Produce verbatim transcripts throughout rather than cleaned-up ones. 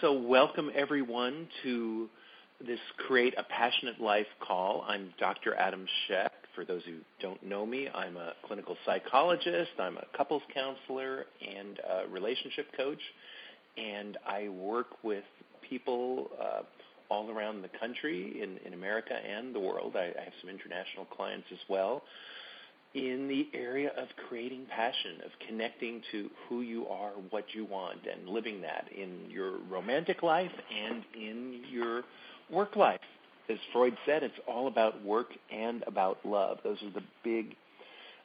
So welcome everyone to this Create a Passionate Life call. I'm Doctor Adam Sheck. For those who don't know me, I'm a clinical psychologist, I'm a couples counselor, and a relationship coach, and I work with people uh, all around the country, in, in America and the world. I, I have some international clients as well, in the area of creating passion, of connecting to who you are, what you want, and living that in your romantic life and in your work life. As Freud said, it's all about work and about love. Those are the big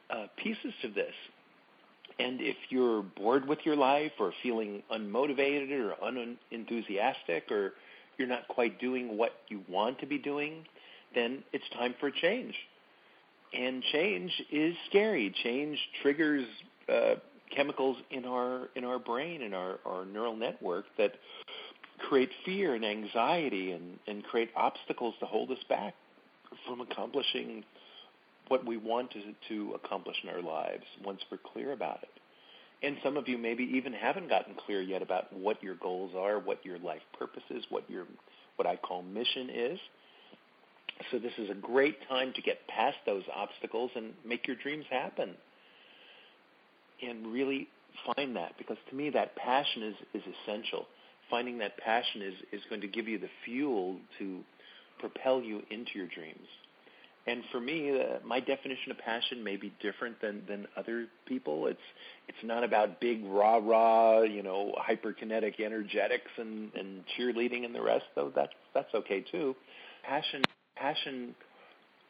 uh, pieces to this. And if you're bored with your life or feeling unmotivated or unenthusiastic or you're not quite doing what you want to be doing, then it's time for a change. And change is scary. Change triggers uh, chemicals in our in our brain, in our, our neural network that create fear and anxiety and, and create obstacles to hold us back from accomplishing what we want to, to accomplish in our lives once we're clear about it. And some of you maybe even haven't gotten clear yet about what your goals are, what your life purpose is, what your what I call mission is. So this is a great time to get past those obstacles and make your dreams happen and really find that, because to me that passion is, is essential. Finding that passion is, is going to give you the fuel to propel you into your dreams. And for me, uh, my definition of passion may be different than, than other people. It's it's not about big rah-rah, you know, hyperkinetic energetics and, and cheerleading and the rest, though that's, that's okay too. Passion Passion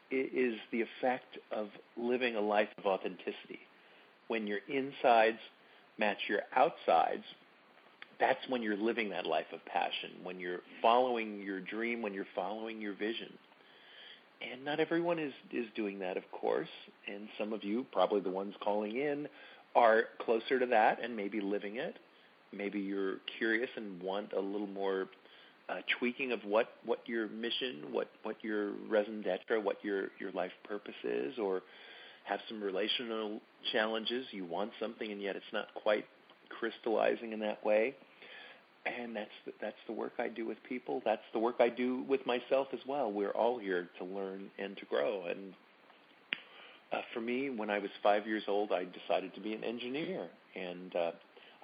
is the effect of living a life of authenticity. When your insides match your outsides, that's when you're living that life of passion, when you're following your dream, when you're following your vision. And not everyone is, is doing that, of course, and some of you, probably the ones calling in, are closer to that and maybe living it. Maybe you're curious and want a little more Uh, tweaking of what, what your mission, what, what your raison d'etre, what your, your life purpose is, or have some relational challenges. You want something and yet it's not quite crystallizing in that way. And that's the, that's the work I do with people. That's the work I do with myself as well. We're all here to learn and to grow. And uh, for me, when I was five years old, I decided to be an engineer, and uh,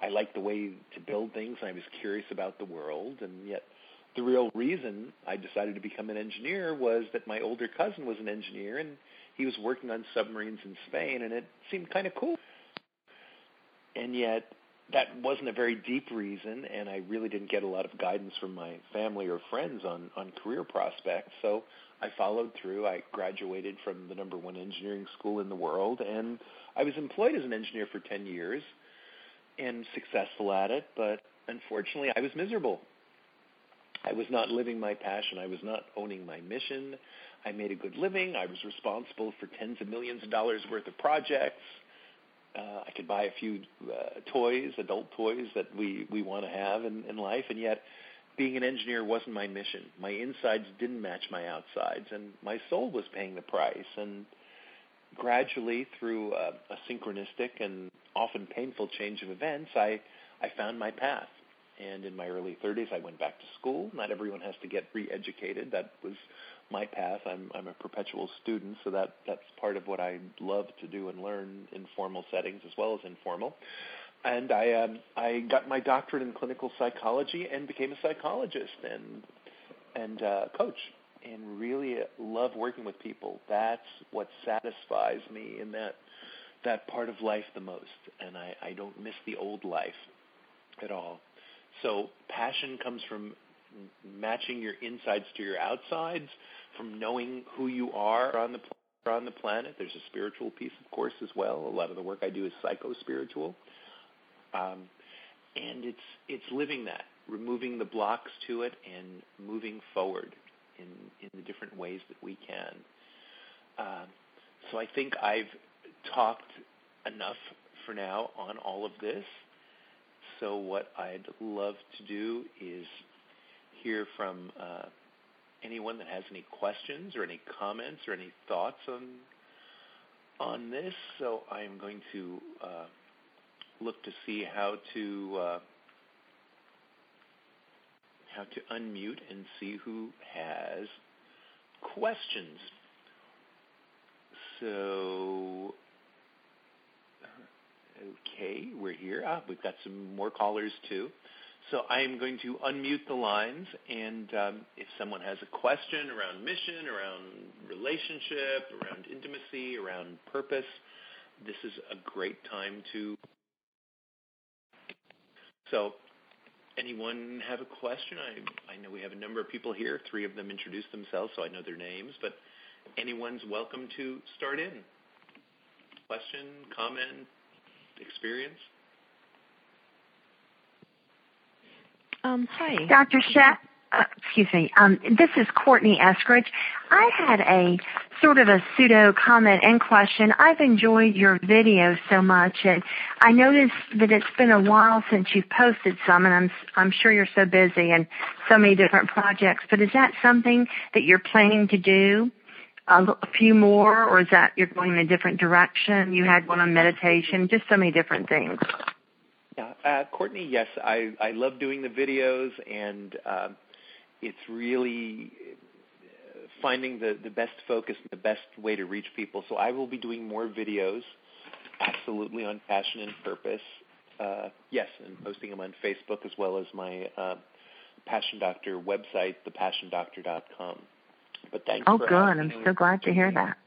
I liked the way to build things, and I was curious about the world, and yet the real reason I decided to become an engineer was that my older cousin was an engineer, and he was working on submarines in Spain, and it seemed kind of cool. And yet that wasn't a very deep reason, and I really didn't get a lot of guidance from my family or friends on, on career prospects. So I followed through. I graduated from the number one engineering school in the world, and I was employed as an engineer for ten years and successful at it, but unfortunately I was miserable. I was not living my passion. I was not owning my mission. I made a good living. I was responsible for tens of millions of dollars worth of projects. Uh, I could buy a few uh, toys, adult toys that we, we want to have in, in life, and yet being an engineer wasn't my mission. My insides didn't match my outsides, and my soul was paying the price. And gradually, through a, a synchronistic and often painful change of events, I, I found my path. And in my early thirties, I went back to school. Not everyone has to get re-educated. That was my path. I'm, I'm a perpetual student, so that, that's part of what I love to do and learn in formal settings as well as informal. And I, um, I got my doctorate in clinical psychology and became a psychologist and and uh, coach, and really love working with people. That's what satisfies me in that that part of life the most, and I, I don't miss the old life at all. So passion comes from matching your insides to your outsides, from knowing who you are on the pl- on the planet. There's a spiritual piece, of course, as well. A lot of the work I do is psycho-spiritual. Um, and it's it's living that, removing the blocks to it and moving forward in, in the different ways that we can. Um, so I think I've talked enough for now on all of this. So what I'd love to do is hear from uh, anyone that has any questions or any comments or any thoughts on on this. So I'm going to uh, look to see how to uh, how to unmute and see who has questions. So, okay, we're here. Ah, we've got some more callers too. So I am going to unmute the lines, and um, if someone has a question around mission, around relationship, around intimacy, around purpose, this is a great time to. So anyone have a question? I, I know we have a number of people here. Three of them introduced themselves, so I know their names, but anyone's welcome to start in. Question, comment, experience? Um, hi. Doctor Sheck, uh, excuse me, um, this is Courtney Eskridge. I had a sort of a pseudo comment and question. I've enjoyed your video so much, and I noticed that it's been a while since you've posted some, and I'm, I'm sure you're so busy and so many different projects, but is that something that you're planning to do, a, a few more, or is that you're going in a different direction? You had one on meditation, just so many different things. Yeah, uh, Courtney, yes, I, I love doing the videos, and uh, it's really finding the, the best focus and the best way to reach people. So I will be doing more videos, absolutely, on passion and purpose, uh, yes, and posting them on Facebook as well as my uh, Passion Doctor website, the passion doctor dot com. But thanks oh, for good. I'm so glad to hear that.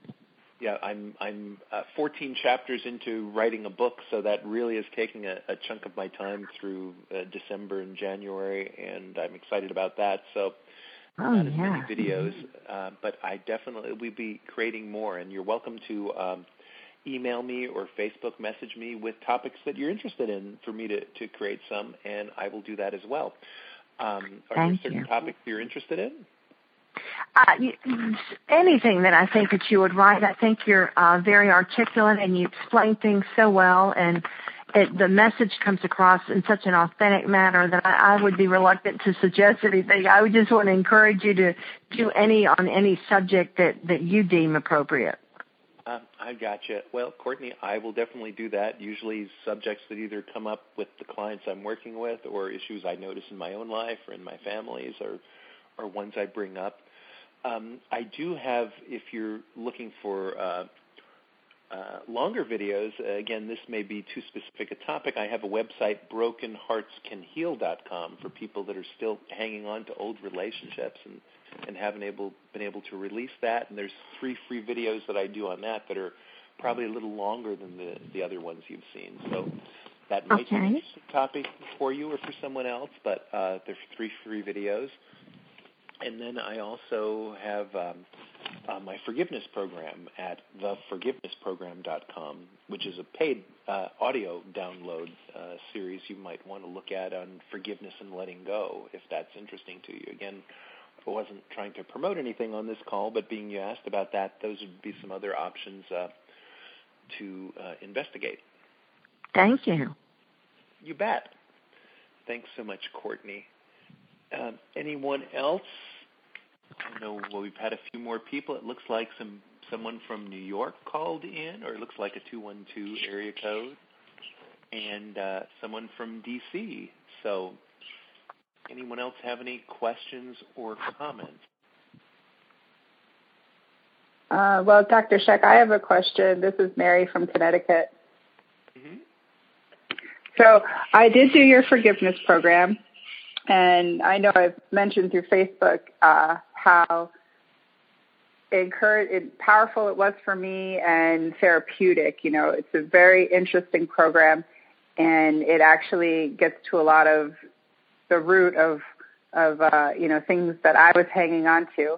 Yeah, I'm I'm uh, fourteen chapters into writing a book, so that really is taking a, a chunk of my time through uh, December and January, and I'm excited about that. So oh, not as yeah. many videos, uh, but I definitely will be creating more, and you're welcome to um, email me or Facebook message me with topics that you're interested in for me to, to create some, and I will do that as well. Um, are Thank there certain you. topics you're interested in? Uh, you, anything that I think that you would write, I think you're uh, very articulate and you explain things so well, and it, the message comes across in such an authentic manner that I, I would be reluctant to suggest anything. I would just want to encourage you to do any on any subject that, that you deem appropriate. Uh, I gotcha. Well, Courtney, I will definitely do that. Usually subjects that either come up with the clients I'm working with or issues I notice in my own life or in my family's or, or ones I bring up. Um, I do have, if you're looking for uh, uh, longer videos, uh, again, this may be too specific a topic, I have a website, broken hearts can heal dot com, for people that are still hanging on to old relationships and, and haven't able, been able to release that. And there's three free videos that I do on that that are probably a little longer than the, the other ones you've seen. So that might okay. be an interesting topic for you or for someone else, but uh, there's three free videos. And then I also have um, uh, my forgiveness program at the forgiveness program dot com, which is a paid uh, audio download uh, series you might want to look at on forgiveness and letting go, if that's interesting to you. Again, I wasn't trying to promote anything on this call, but being you asked about that, those would be some other options uh, to uh, investigate. Thank you. You bet. Thanks so much, Courtney. Um, anyone else? I know well, we've had a few more people. It looks like some someone from New York called in, or it looks like a two one two area code, and uh, someone from D C So anyone else have any questions or comments? Uh, well, Doctor Sheck, I have a question. This is Mary from Connecticut. Mm-hmm. So I did do your forgiveness program. And I know I've mentioned through Facebook uh, how encourage, it, powerful it was for me and therapeutic. You know, it's a very interesting program, and it actually gets to a lot of the root of, of uh, you know, things that I was hanging on to.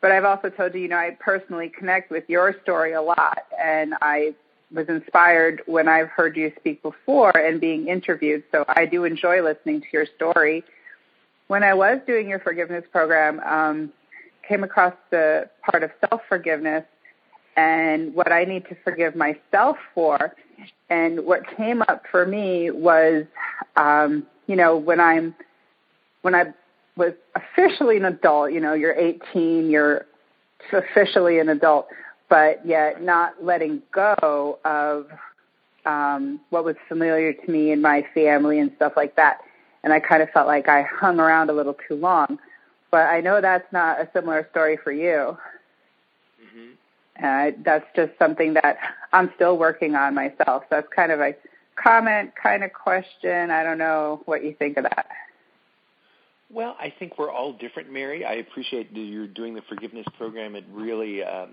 But I've also told you, you know, I personally connect with your story a lot, and I was inspired when I've heard you speak before and being interviewed, so I do enjoy listening to your story. When I was doing your forgiveness program, um, came across the part of self-forgiveness and what I need to forgive myself for, and what came up for me was, um, you know, when I'm, when I was officially an adult, you know, you're eighteen, you're officially an adult, but yet not letting go of um, what was familiar to me and my family and stuff like that. and I kind of felt like I hung around a little too long. But I know that's not a similar story for you. Mm-hmm. Uh, that's just something that I'm still working on myself. So that's kind of a comment, kind of question. I don't know what you think of that. Well, I think we're all different, Mary. I appreciate that you're doing the forgiveness program. It really, um,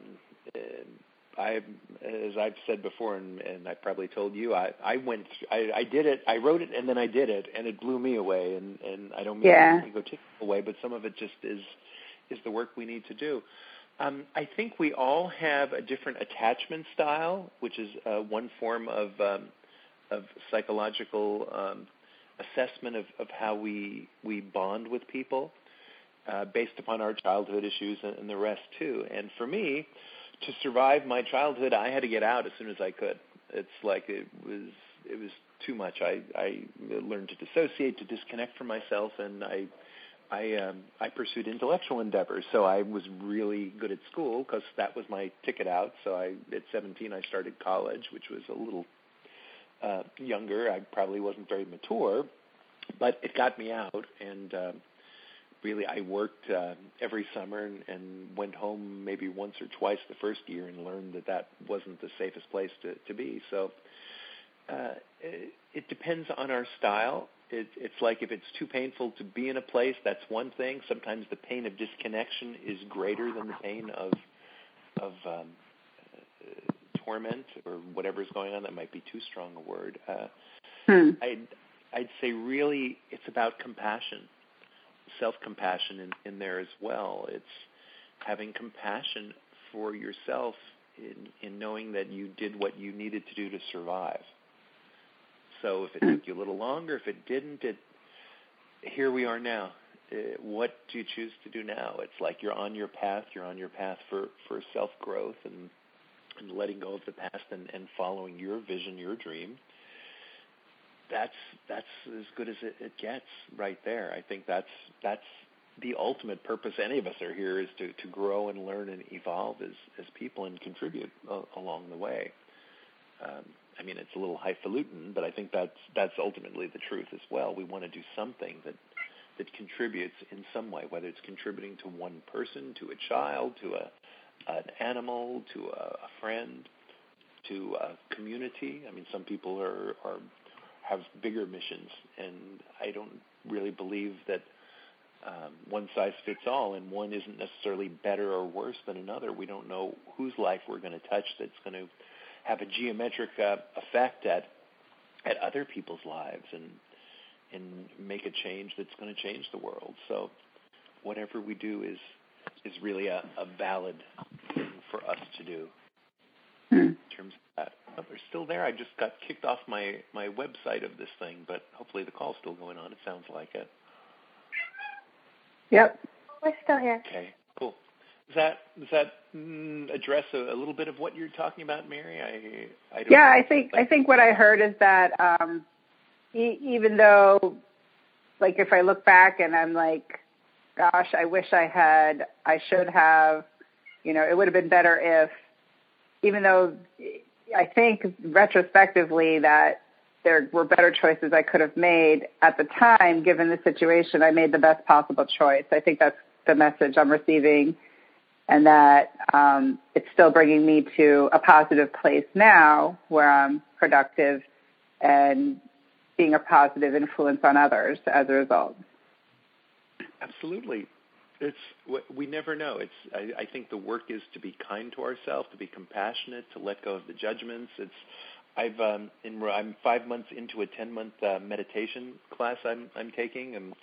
I, as I've said before, and, and I probably told you, I, I went, through, I, I did it, I wrote it, and then I did it, and it blew me away. And, and I don't mean yeah. to go take it away, but some of it just is is the work we need to do. Um, I think we all have a different attachment style, which is uh, one form of um, of psychological um, assessment of, of how we we bond with people, uh, based upon our childhood issues and, and the rest too. And for me, to survive my childhood, I had to get out as soon as I could. It's like it was it was too much. I, I learned to dissociate, to disconnect from myself, and I. I um, I pursued intellectual endeavors, so I was really good at school because that was my ticket out. So I, at seventeen, I started college, which was a little uh, younger. I probably wasn't very mature, but it got me out, and uh, really I worked uh, every summer and, and went home maybe once or twice the first year and learned that that wasn't the safest place to, to be. So uh, it, it depends on our style. It, it's like if it's too painful to be in a place, that's one thing. Sometimes the pain of disconnection is greater than the pain of of um, uh, torment or whatever's going on. That might be too strong a word. Uh, hmm. I'd, I'd say really it's about compassion, self-compassion in, in there as well. It's having compassion for yourself in, in knowing that you did what you needed to do to survive. So if it took you a little longer, if it didn't, it, here we are now. Uh, what do you choose to do now? It's like you're on your path. You're on your path for, for self-growth and, and letting go of the past and, and following your vision, your dream. That's that's as good as it, it gets right there. I think that's that's the ultimate purpose any of us are here is to, to grow and learn and evolve as, as people and contribute a, along the way. Um I mean, it's a little highfalutin, but I think that's that's ultimately the truth as well. We want to do something that that contributes in some way, whether it's contributing to one person, to a child, to a an animal, to a, a friend, to a community. I mean, some people are, are have bigger missions, and I don't really believe that um, one size fits all, and one isn't necessarily better or worse than another. We don't know whose life we're going to touch that's going to have a geometric uh, effect at at other people's lives and and make a change that's going to change the world. So whatever we do is is really a, a valid thing for us to do. In terms of that, oh, we're still there. I just got kicked off my, my website of this thing, but hopefully the call's still going on. It sounds like it. Yep, we're still here. Okay, cool. Does that does that mm, address a, a little bit of what you're talking about, Mary? I, I don't yeah, know. I think I think what I heard is that um, e- even though, like, if I look back and I'm like, gosh, I wish I had, I should have, you know, it would have been better if, even though I think retrospectively that there were better choices I could have made at the time, given the situation, I made the best possible choice. I think that's the message I'm receiving. And that um, it's still bringing me to a positive place now where I'm productive and being a positive influence on others as a result. Absolutely. It's we never know. It's I, I think the work is to be kind to ourselves, to be compassionate, to let go of the judgments. It's I've um, in, I'm five months into a ten-month uh, meditation class I'm I'm taking, and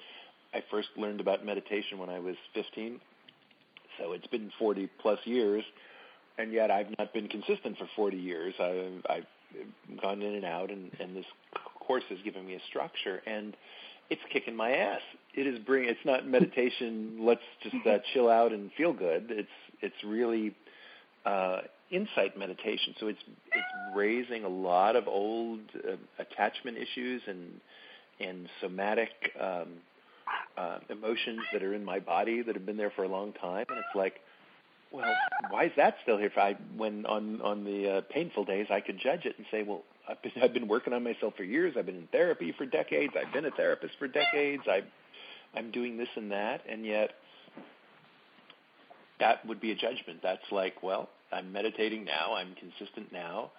I first learned about meditation when I was fifteen. So it's been forty-plus years, and yet I've not been consistent for forty years. I've, I've gone in and out, and, and this course has given me a structure, and it's kicking my ass. It is bring. It's not meditation, let's just uh, chill out and feel good. It's it's really uh, insight meditation. So it's it's raising a lot of old uh, attachment issues and, and somatic um Uh, emotions that are in my body that have been there for a long time, and it's like, well, why is that still here? If I, when on on the uh, painful days, I could judge it and say, well, I've been, I've been working on myself for years. I've been in therapy for decades. I've been a therapist for decades. I, I'm doing this and that, and yet that would be a judgment. That's like, well, I'm meditating now. I'm consistent now.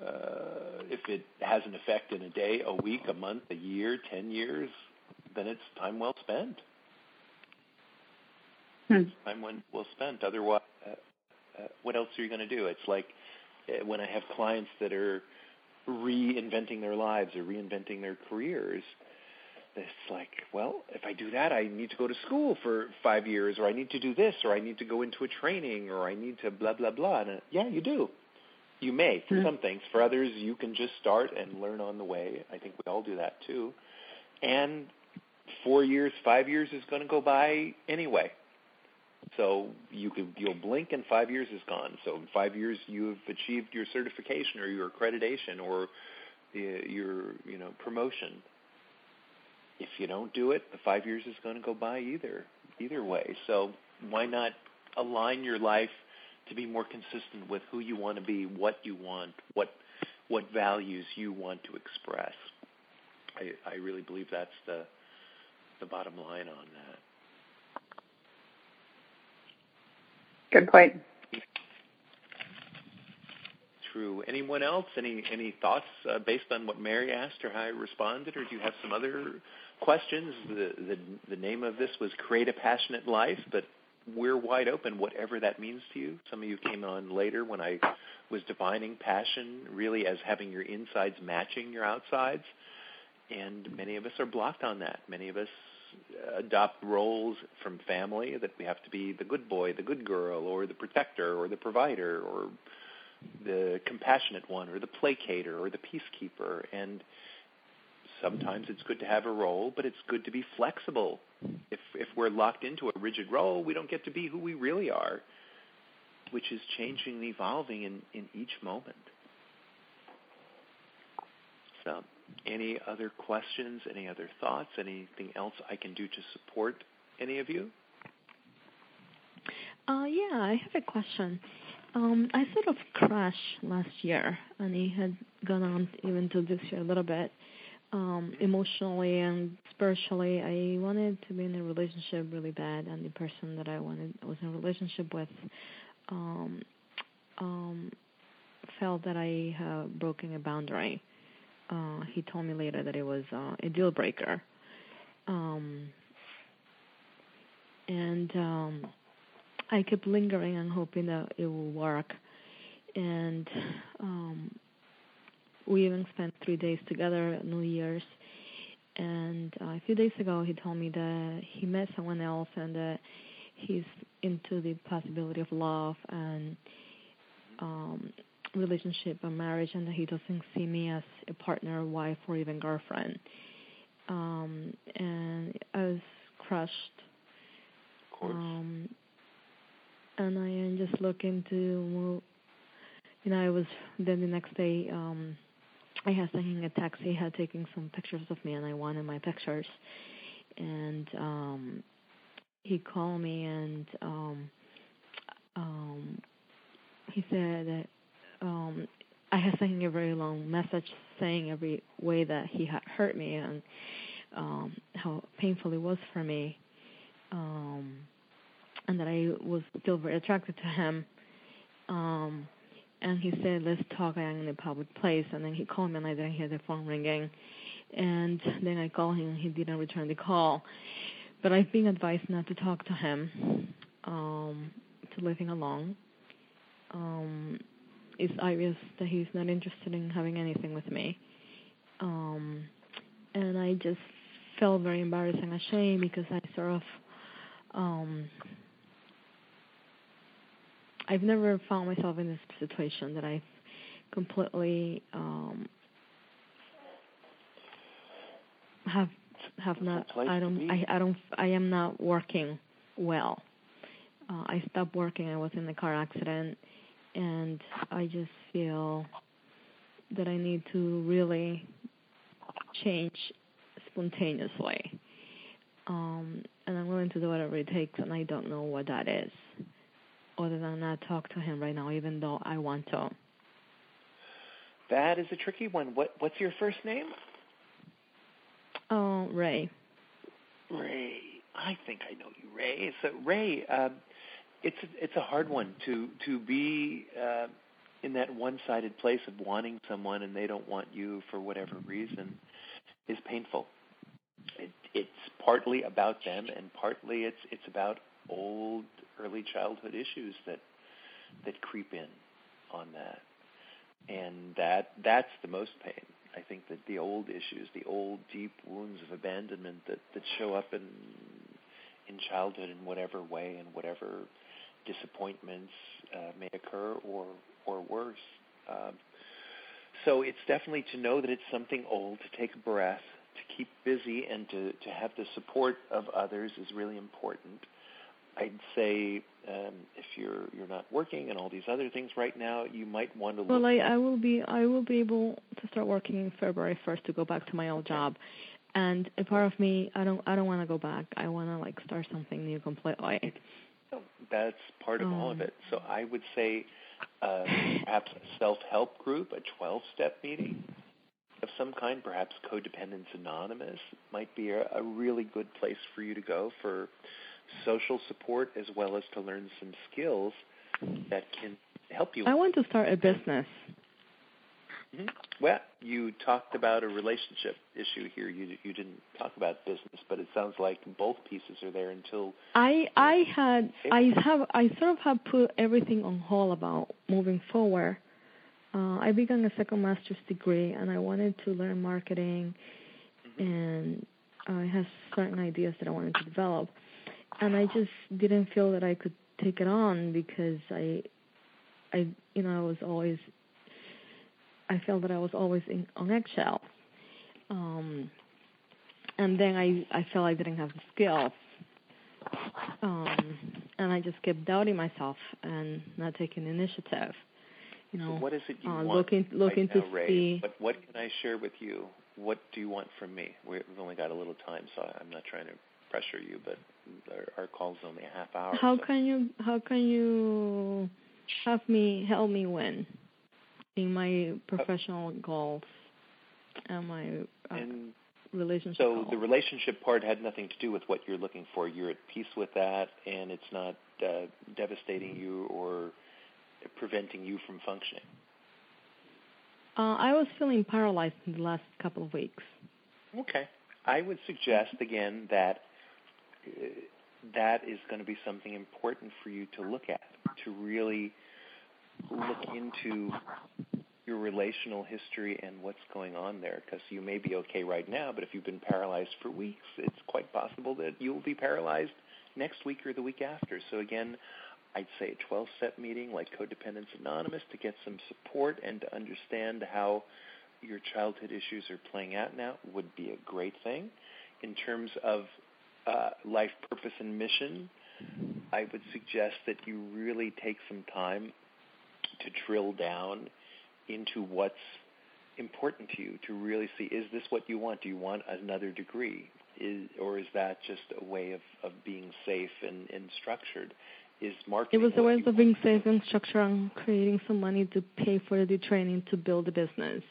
Uh, if it has an effect in a day, a week, a month, a year, ten years, then it's time well spent. Hmm. Time well spent. Otherwise, uh, uh, what else are you going to do? It's like uh, when I have clients that are reinventing their lives or reinventing their careers, it's like, well, if I do that, I need to go to school for five years, or I need to do this, or I need to go into a training, or I need to blah, blah, blah. And, uh, yeah, you do. You may, for mm-hmm. some things. For others, you can just start and learn on the way. I think we all do that, too. And four years, five years is going to go by anyway. So you could, you'll blink and five years is gone. So in five years, you've achieved your certification or your accreditation or the, your, you know, promotion. If you don't do it, the five years is going to go by either, either way. So why not align your life to be more consistent with who you want to be, what you want, what what values you want to express? I, I really believe that's the the bottom line on that. Good point. True. Anyone else? Any any thoughts uh, based on what Mary asked or how I responded, or do you have some other questions? The the, the name of this was Create a Passionate Life, but we're wide open, whatever that means to you. Some of you came on later when I was defining passion really as having your insides matching your outsides, and many of us are blocked on that. Many of us adopt roles from family that we have to be the good boy, the good girl, or the protector, or the provider, or the compassionate one, or the placater, or the peacekeeper. And sometimes it's good to have a role, but it's good to be flexible. If if we're locked into a rigid role, we don't get to be who we really are, which is changing and evolving in, in each moment. So any other questions, any other thoughts, anything else I can do to support any of you? Uh, yeah, I have a question. Um, I sort of crashed last year, and it had gone on even to this year a little bit. Um, emotionally and spiritually, I wanted to be in a relationship really bad, and the person that I wanted was in a relationship with um, um, felt that I had broken a boundary. Uh, he told me later that it was uh, a deal breaker, um, and um, I kept lingering and hoping that it will work, and. Um, We even spent three days together, New Year's, and uh, a few days ago he told me that he met someone else and that he's into the possibility of love and um, relationship and marriage, and that he doesn't see me as a partner, wife, or even girlfriend. Um, and I was crushed. Of course. Um, and I am just looking to move. You know, I was then the next day. Um, I had taken a taxi, had taken some pictures of me, and I wanted my pictures. And um, he called me, and um, um, he said that um, I had sent a very long message saying every way that he had hurt me and um, how painful it was for me, um, and that I was still very attracted to him. Um, And he said, let's talk. I'm in a public place. And then he called me, and I didn't hear the phone ringing. And then I called him, and he didn't return the call. But I've been advised not to talk to him, um, to leave him alone. Um, it's obvious that he's not interested in having anything with me. Um, and I just felt very embarrassed and ashamed because I sort of... Um, I've never found myself in this situation that I've completely um, have have not. I don't. I, I don't. I am not working well. Uh, I stopped working. I was in a car accident, and I just feel that I need to really change spontaneously, um, and I'm willing to do whatever it takes. And I don't know what that is. Other than not talk to him right now, even though I want to. That is a tricky one. What What's your first name? Oh, Ray. Ray. I think I know you, Ray. So, Ray, um, it's a, it's a hard one to to be uh, in that one-sided place of wanting someone and they don't want you for whatever reason is painful. It, it's partly about them, and partly it's it's about old early childhood issues that that creep in on that, and that that's the most pain. I think that the old issues, the old deep wounds of abandonment that, that show up in in childhood in whatever way and whatever disappointments uh, may occur or or worse. Um, so it's definitely to know that it's something old, to take a breath, to keep busy, and to, to have the support of others is really important. I'd say um, if you're you're not working and all these other things right now, you might want to. Look well, I, I will be I will be able to start working in February first to go back to my old okay. job, and a part of me I don't I don't want to go back. I want to like start something new completely. So that's part of um, all of it. So I would say uh, perhaps a self-help group, a twelve-step meeting of some kind, perhaps Codependence Anonymous might be a, a really good place for you to go for social support, as well as to learn some skills that can help you. I want to start a business. Mm-hmm. Well, you talked about a relationship issue here. You you didn't talk about business, but it sounds like both pieces are there until. I I had I have I sort of have put everything on hold about moving forward. Uh, I began a second master's degree, and I wanted to learn marketing, mm-hmm. and I had certain ideas that I wanted to develop. And I just didn't feel that I could take it on because I, I, you know, I was always, I felt that I was always in, on eggshells. Um, and then I, I felt I didn't have the skills. Um, and I just kept doubting myself and not taking initiative. You know, so what is it you uh, want looking, looking right to now, Ray? See. What, what can I share with you? What do you want from me? We've only got a little time, so I'm not trying to pressure you, but our call's only a half hour. How so. can you how can you have me help me win in my professional uh, goals and my uh, and relationship? So goals. The relationship part had nothing to do with what you're looking for. You're at peace with that, and it's not uh, devastating you or preventing you from functioning. Uh, I was feeling paralyzed in the last couple of weeks. Okay. I would suggest, again, that uh, that is going to be something important for you to look at, to really look into your relational history and what's going on there, because you may be okay right now, but if you've been paralyzed for weeks, it's quite possible that you'll be paralyzed next week or the week after. So, again, I'd say a twelve-step meeting like Codependence Anonymous to get some support and to understand how your childhood issues are playing out now would be a great thing. In terms of uh, life purpose and mission, I would suggest that you really take some time to drill down into what's important to you, to really see, is this what you want? Do you want another degree? Is, or is that just a way of, of being safe and, and structured? Is marketing it was a way of being safe and structured and creating some money to pay for the training to build a business.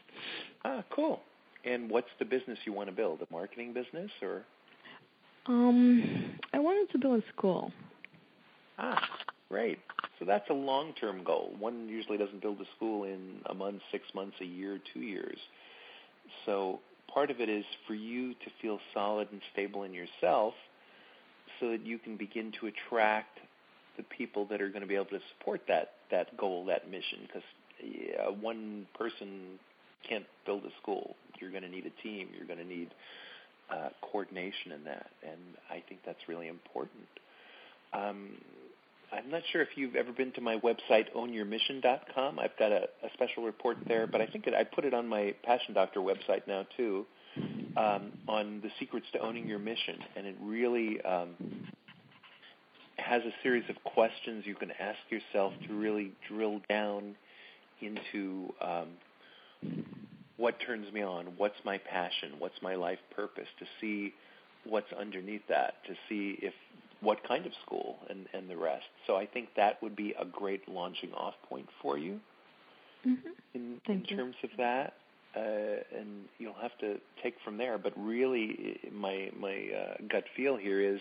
Ah, cool. And what's the business you want to build? A marketing business or? Um, I wanted to build a school. Ah, great. So that's a long-term goal. One usually doesn't build a school in a month, six months, a year, two years. So part of it is for you to feel solid and stable in yourself so that you can begin to attract the people that are going to be able to support that, that goal, that mission, because yeah, one person can't build a school. You're going to need a team. You're going to need uh, coordination in that, and I think that's really important. Um, I'm not sure if you've ever been to my website, own your mission dot com. I've got a, a special report there, but I think that I put it on my Passion Doctor website now, too, um, on the secrets to owning your mission, and it really Um, has a series of questions you can ask yourself to really drill down into um, what turns me on, what's my passion, what's my life purpose, to see what's underneath that, to see if what kind of school and, and the rest. So I think that would be a great launching off point for you. mm-hmm. in, in terms of that. Uh, and you'll have to take from there. But really, my my uh, gut feel here is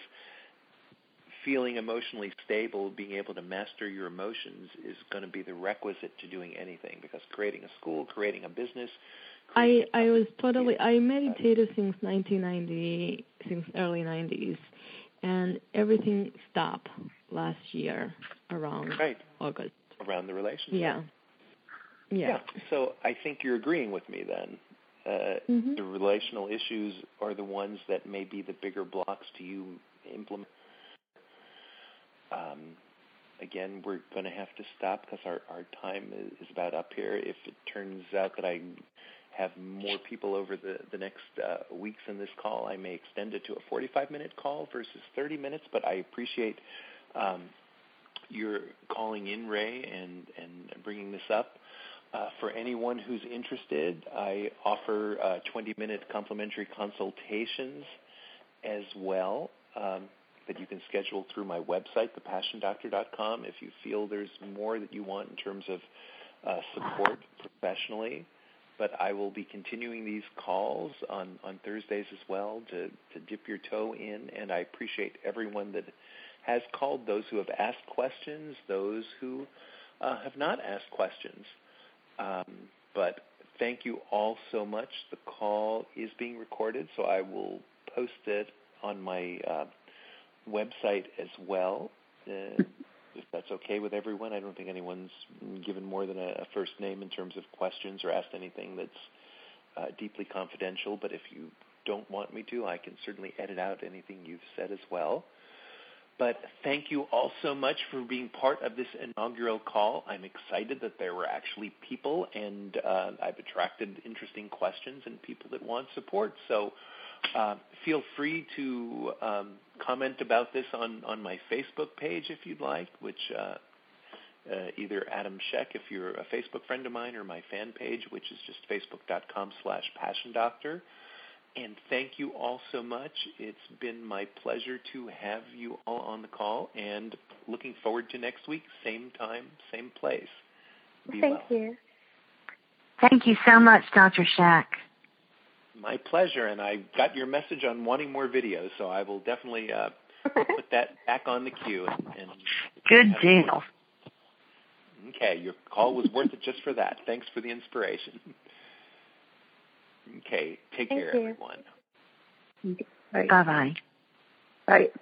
feeling emotionally stable, being able to master your emotions is going to be the requisite to doing anything, because creating a school, creating a business. Creating I, a, I was totally, you know, I meditated uh, since nineteen ninety, since early nineties, and everything stopped last year around right. August. Around the relationship. Yeah. Yeah. yeah. So I think you're agreeing with me then. Uh, mm-hmm. The relational issues are the ones that may be the bigger blocks to you implement. Um, again, we're going to have to stop because our, our time is about up here. If it turns out that I have more people over the, the next uh, weeks in this call, I may extend it to a forty-five minute call versus thirty minutes, but I appreciate um, your calling in, Ray, and, and bringing this up. Uh, for anyone who's interested, I offer uh, twenty minute complimentary consultations as well. Um, that you can schedule through my website, the passion doctor dot com, if you feel there's more that you want in terms of uh, support professionally. But I will be continuing these calls on, on Thursdays as well to, to dip your toe in, and I appreciate everyone that has called, those who have asked questions, those who uh, have not asked questions. Um, but thank you all so much. The call is being recorded, so I will post it on my uh, website as well, uh, if that's okay with everyone. I don't think anyone's given more than a, a first name in terms of questions or asked anything that's uh, deeply confidential, but if you don't want me to, I can certainly edit out anything you've said as well. But thank you all so much for being part of this inaugural call. I'm excited that there were actually people, and uh, I've attracted interesting questions and people that want support. So Uh, feel free to um, comment about this on, on my Facebook page if you'd like, which uh, uh, either Adam Sheck, if you're a Facebook friend of mine, or my fan page, which is just facebook.com slash passion doctor. And thank you all so much. It's been my pleasure to have you all on the call, and looking forward to next week, same time, same place. Be thank well. you. Thank you so much, Doctor Sheck. My pleasure, and I got your message on wanting more videos, so I will definitely uh, put that back on the queue. And, and Good deal. Okay, your call was worth it just for that. Thanks for the inspiration. Okay, take Thank care, you. everyone. Bye-bye. Bye. Bye.